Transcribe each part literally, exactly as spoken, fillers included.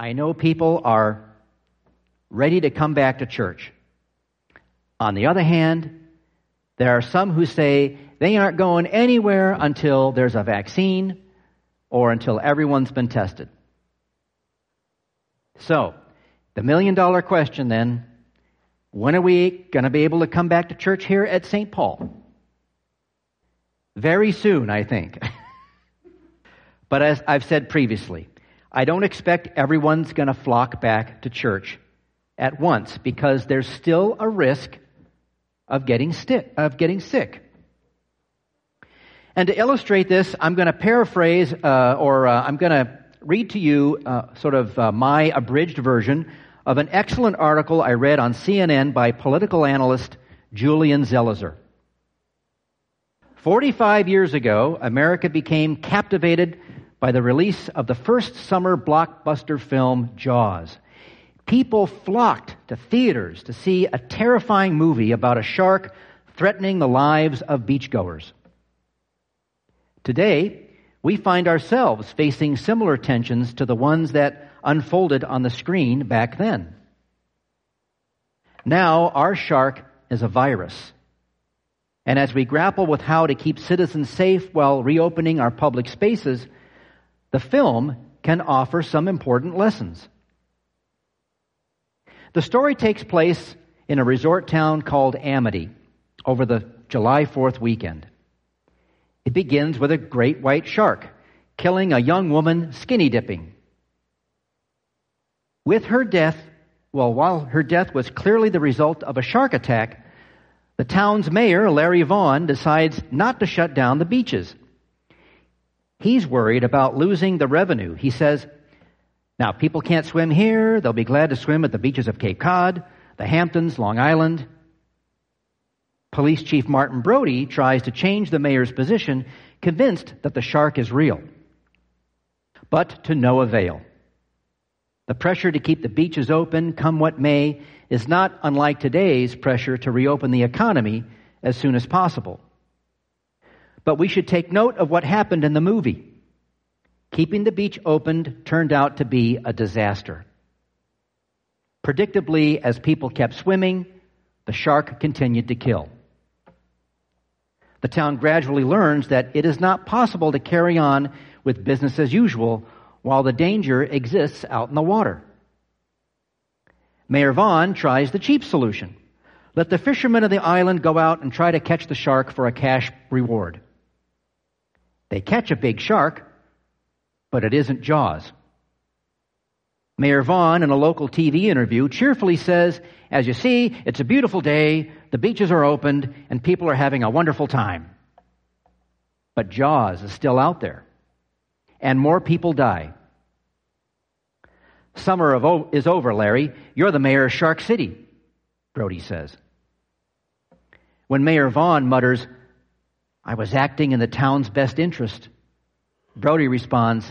I know people are ready to come back to church. On the other hand, there are some who say they aren't going anywhere until there's a vaccine or until everyone's been tested. So, the million-dollar question then, when are we going to be able to come back to church here at Saint Paul? Very soon, I think. But as I've said previously, I don't expect everyone's going to flock back to church at once because there's still a risk of getting sick, of getting sick. And to illustrate this, I'm going to paraphrase uh, or uh, I'm going to read to you uh, sort of uh, my abridged version of an excellent article I read on C N N by political analyst Julian Zelizer. Forty-five years ago, America became captivated by the release of the first summer blockbuster film, Jaws. People flocked to theaters to see a terrifying movie about a shark threatening the lives of beachgoers. Today, we find ourselves facing similar tensions to the ones that unfolded on the screen back then. Now, our shark is a virus. And as we grapple with how to keep citizens safe while reopening our public spaces, the film can offer some important lessons. The story takes place in a resort town called Amity over the July fourth weekend. It begins with a great white shark killing a young woman skinny dipping. With her death, well, while her death was clearly the result of a shark attack, the town's mayor, Larry Vaughn, decides not to shut down the beaches. He's worried about losing the revenue. He says, now, people can't swim here. They'll be glad to swim at the beaches of Cape Cod, the Hamptons, Long Island. Police Chief Martin Brody tries to change the mayor's position, convinced that the shark is real. But to no avail. The pressure to keep the beaches open, come what may, is not unlike today's pressure to reopen the economy as soon as possible. But we should take note of what happened in the movie. Keeping the beach opened turned out to be a disaster. Predictably, as people kept swimming, the shark continued to kill. The town gradually learns that it is not possible to carry on with business as usual while the danger exists out in the water. Mayor Vaughn tries the cheap solution. Let the fishermen of the island go out and try to catch the shark for a cash reward. They catch a big shark, but it isn't Jaws. Mayor Vaughn, in a local T V interview, cheerfully says, as you see, it's a beautiful day, the beaches are opened, and people are having a wonderful time. But Jaws is still out there, and more people die. Summer of o- is over, Larry. You're the mayor of Shark City, Brody says. When Mayor Vaughn mutters, I was acting in the town's best interest, Brody responds,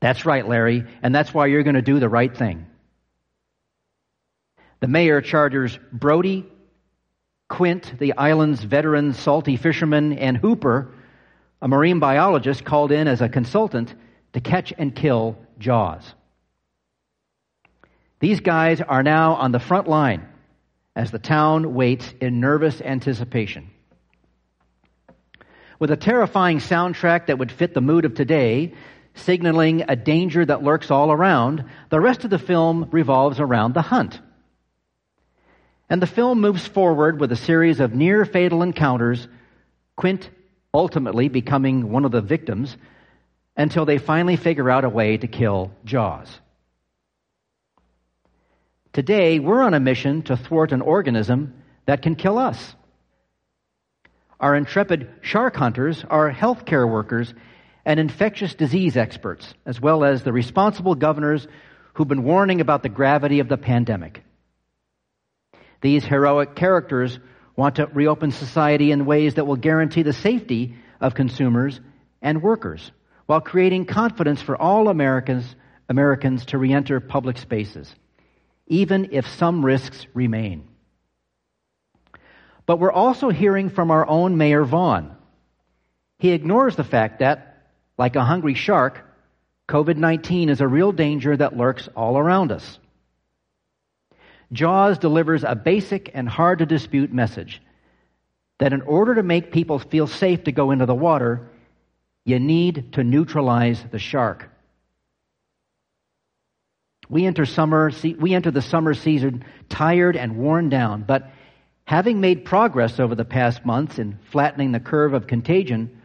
that's right, Larry, and that's why you're going to do the right thing. The mayor charters Brody, Quint, the island's veteran salty fisherman, and Hooper, a marine biologist called in as a consultant, to catch and kill Jaws. These guys are now on the front line as the town waits in nervous anticipation. With a terrifying soundtrack that would fit the mood of today, signaling a danger that lurks all around, the rest of the film revolves around the hunt. And the film moves forward with a series of near-fatal encounters, Quint ultimately becoming one of the victims, until they finally figure out a way to kill Jaws. Today, we're on a mission to thwart an organism that can kill us. Our intrepid shark hunters are healthcare workers and infectious disease experts, as well as the responsible governors who've been warning about the gravity of the pandemic. These heroic characters want to reopen society in ways that will guarantee the safety of consumers and workers, while creating confidence for all Americans, Americans to reenter public spaces, even if some risks remain. But we're also hearing from our own Mayor Vaughn. He ignores the fact that, like a hungry shark, COVID nineteen is a real danger that lurks all around us. Jaws delivers a basic and hard-to-dispute message that in order to make people feel safe to go into the water, you need to neutralize the shark. We enter summer, we enter the summer season tired and worn down, but having made progress over the past months in flattening the curve of contagion,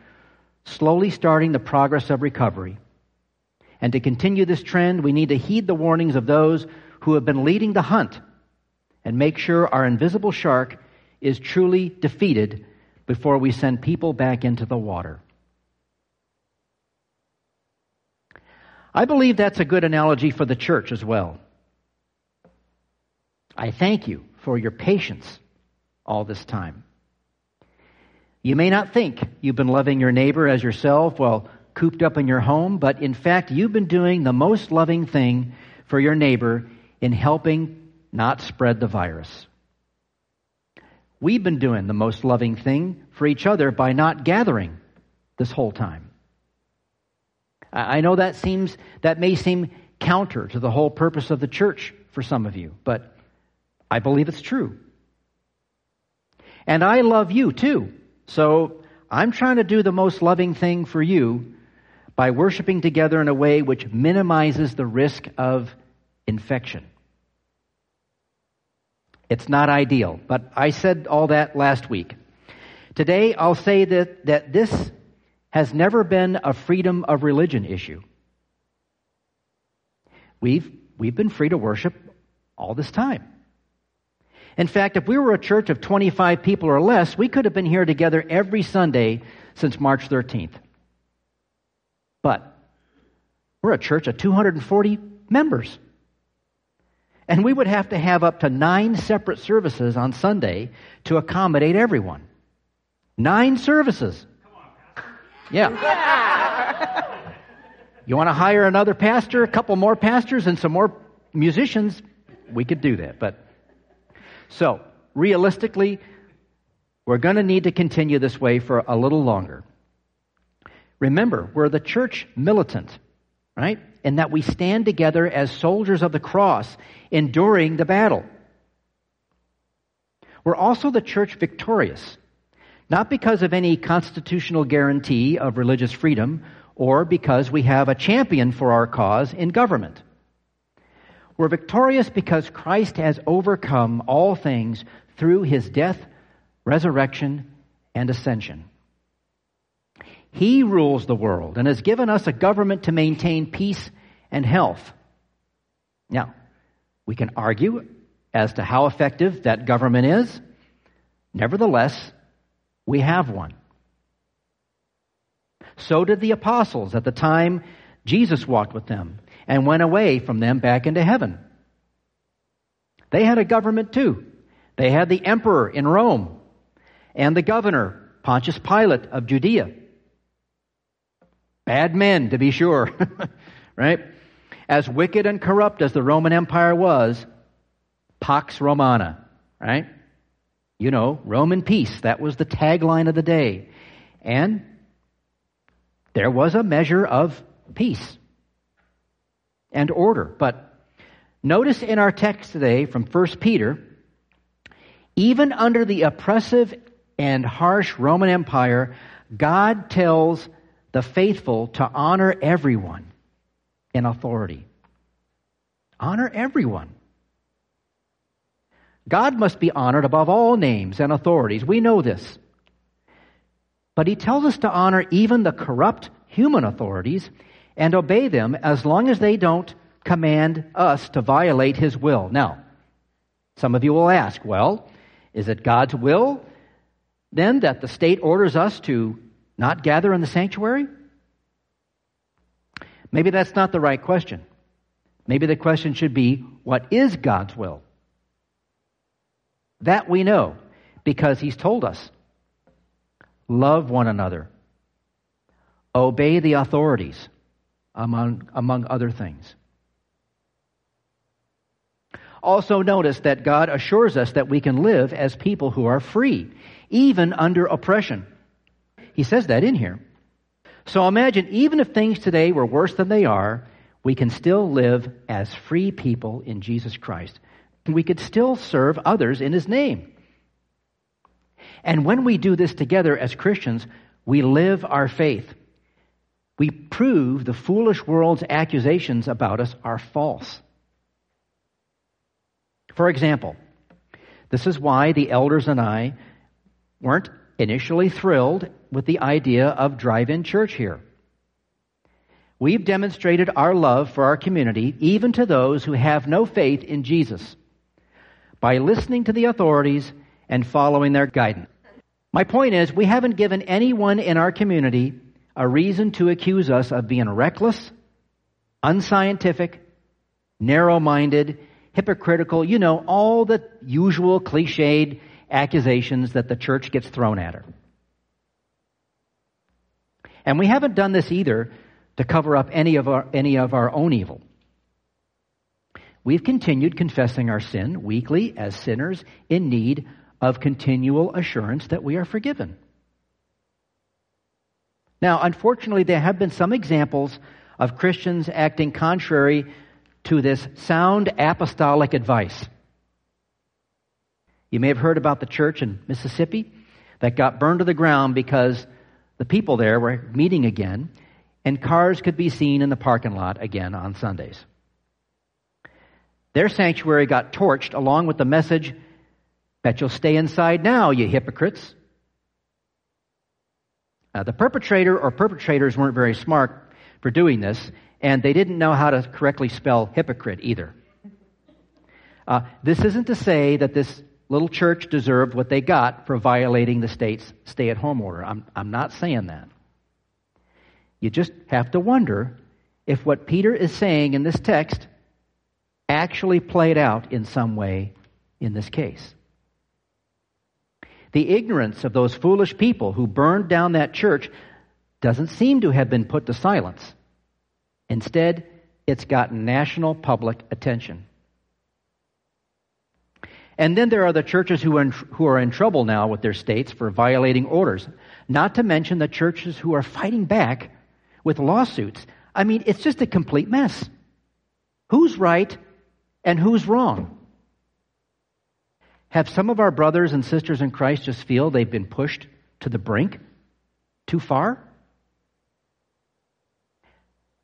slowly starting the progress of recovery. And to continue this trend, we need to heed the warnings of those who have been leading the hunt and make sure our invisible shark is truly defeated before we send people back into the water. I believe that's a good analogy for the church as well. I thank you for your patience all this time. You may not think you've been loving your neighbor as yourself while cooped up in your home, but in fact, you've been doing the most loving thing for your neighbor in helping not spread the virus. We've been doing the most loving thing for each other by not gathering this whole time. I know that seems that may seem counter to the whole purpose of the church for some of you, but I believe it's true. And I love you too, so I'm trying to do the most loving thing for you by worshiping together in a way which minimizes the risk of infection. It's not ideal, but I said all that last week. Today, I'll say that, that this has never been a freedom of religion issue. We've, we've been free to worship all this time. In fact, if we were a church of twenty-five people or less, we could have been here together every Sunday since March thirteenth. But we're a church of two hundred forty members. And we would have to have up to nine separate services on Sunday to accommodate everyone. Nine services. Come on, Pastor. Yeah. yeah. You want to hire another pastor, a couple more pastors, and some more musicians? We could do that. But so, realistically, we're going to need to continue this way for a little longer. Remember, we're the church militant, right? And that we stand together as soldiers of the cross, enduring the battle. We're also the church victorious, not because of any constitutional guarantee of religious freedom or because we have a champion for our cause in government. We're victorious because Christ has overcome all things through his death, resurrection, and ascension. He rules the world and has given us a government to maintain peace and health. Now, we can argue as to how effective that government is. Nevertheless, we have one. So did the apostles at the time Jesus walked with them and went away from them back into heaven. They had a government too. They had the emperor in Rome and the governor, Pontius Pilate of Judea. Bad men, to be sure, right? As wicked and corrupt as the Roman Empire was, Pax Romana, right? You know, Roman peace, that was the tagline of the day. And there was a measure of peace and order. But notice in our text today from First Peter, even under the oppressive and harsh Roman Empire, God tells the faithful to honor everyone in authority. Honor everyone. God must be honored above all names and authorities. We know this. But he tells us to honor even the corrupt human authorities and obey them as long as they don't command us to violate his will. Now, some of you will ask, well, is it God's will then that the state orders us to not gather in the sanctuary? Maybe that's not the right question. Maybe the question should be, what is God's will? That we know, because he's told us. Love one another. Obey the authorities, among, among other things. Also notice that God assures us that we can live as people who are free, even under oppression. He says that in here. So imagine, even if things today were worse than they are, we can still live as free people in Jesus Christ. We could still serve others in His name. And when we do this together as Christians, we live our faith. We prove the foolish world's accusations about us are false. For example, this is why the elders and I weren't initially thrilled with the idea of drive-in church here. We've demonstrated our love for our community, even to those who have no faith in Jesus, by listening to the authorities and following their guidance. My point is, we haven't given anyone in our community a reason to accuse us of being reckless, unscientific, narrow-minded, hypocritical, you know, all the usual cliched accusations that the church gets thrown at her. And we haven't done this either to cover up any of our, any of our own evil. We've continued confessing our sin weekly as sinners in need of continual assurance that we are forgiven. Now, unfortunately, there have been some examples of Christians acting contrary to this sound apostolic advice. You may have heard about the church in Mississippi that got burned to the ground because the people there were meeting again, and cars could be seen in the parking lot again on Sundays. Their sanctuary got torched along with the message that you'll stay inside now, you hypocrites. Uh, the perpetrator or perpetrators weren't very smart for doing this, and they didn't know how to correctly spell hypocrite either. Uh, this isn't to say that this little church deserved what they got for violating the state's stay-at-home order. I'm, I'm not saying that. You just have to wonder if what Peter is saying in this text actually played out in some way in this case. The ignorance of those foolish people who burned down that church doesn't seem to have been put to silence. Instead, it's gotten national public attention. And then there are the churches who are, in, who are in trouble now with their states for violating orders, not to mention the churches who are fighting back with lawsuits. I mean, it's just a complete mess. Who's right and who's wrong? Have some of our brothers and sisters in Christ just feel they've been pushed to the brink too far?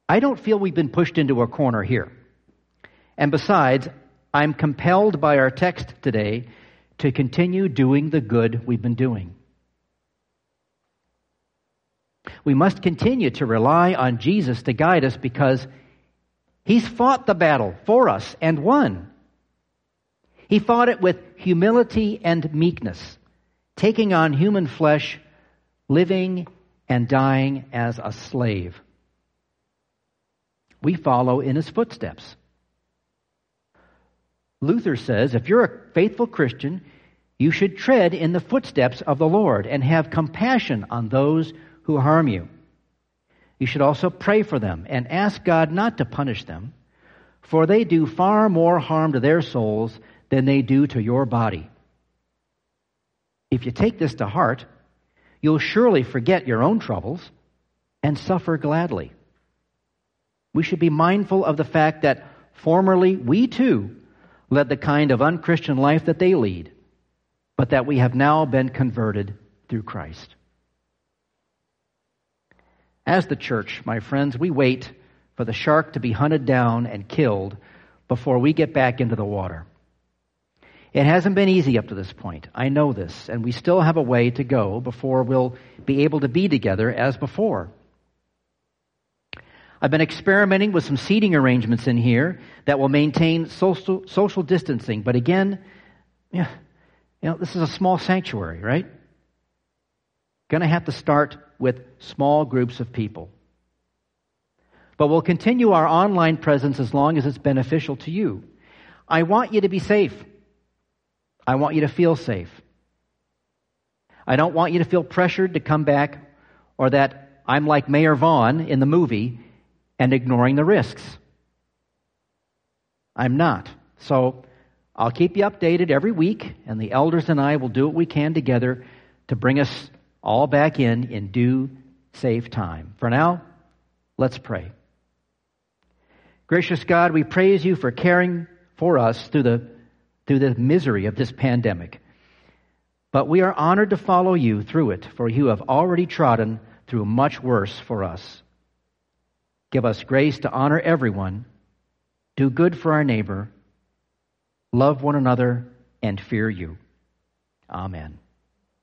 I don't feel we've been pushed into a corner here. And besides, I'm compelled by our text today to continue doing the good we've been doing. We must continue to rely on Jesus to guide us because He's fought the battle for us and won. He fought it with humility and meekness, taking on human flesh, living and dying as a slave. We follow in His footsteps. Luther says, if you're a faithful Christian, you should tread in the footsteps of the Lord and have compassion on those who harm you. You should also pray for them and ask God not to punish them, for they do far more harm to their souls than they do to your body. If you take this to heart, you'll surely forget your own troubles and suffer gladly. We should be mindful of the fact that formerly we too led the kind of unchristian life that they lead, but that we have now been converted through Christ. As the church, my friends, we wait for the shark to be hunted down and killed before we get back into the water. It hasn't been easy up to this point. I know this, and we still have a way to go before we'll be able to be together as before. I've been experimenting with some seating arrangements in here that will maintain social, social distancing. But again, yeah, you know, this is a small sanctuary, right? Going to have to start with small groups of people. But we'll continue our online presence as long as it's beneficial to you. I want you to be safe. I want you to feel safe. I don't want you to feel pressured to come back or that I'm like Mayor Vaughn in the movie and ignoring the risks. I'm not. So I'll keep you updated every week, and the elders and I will do what we can together to bring us all back in in due save time. For now, let's pray. Gracious God, we praise you for caring for us through the through the misery of this pandemic. But we are honored to follow you through it, for you have already trodden through much worse for us. Give us grace to honor everyone, do good for our neighbor, love one another, and fear you. Amen.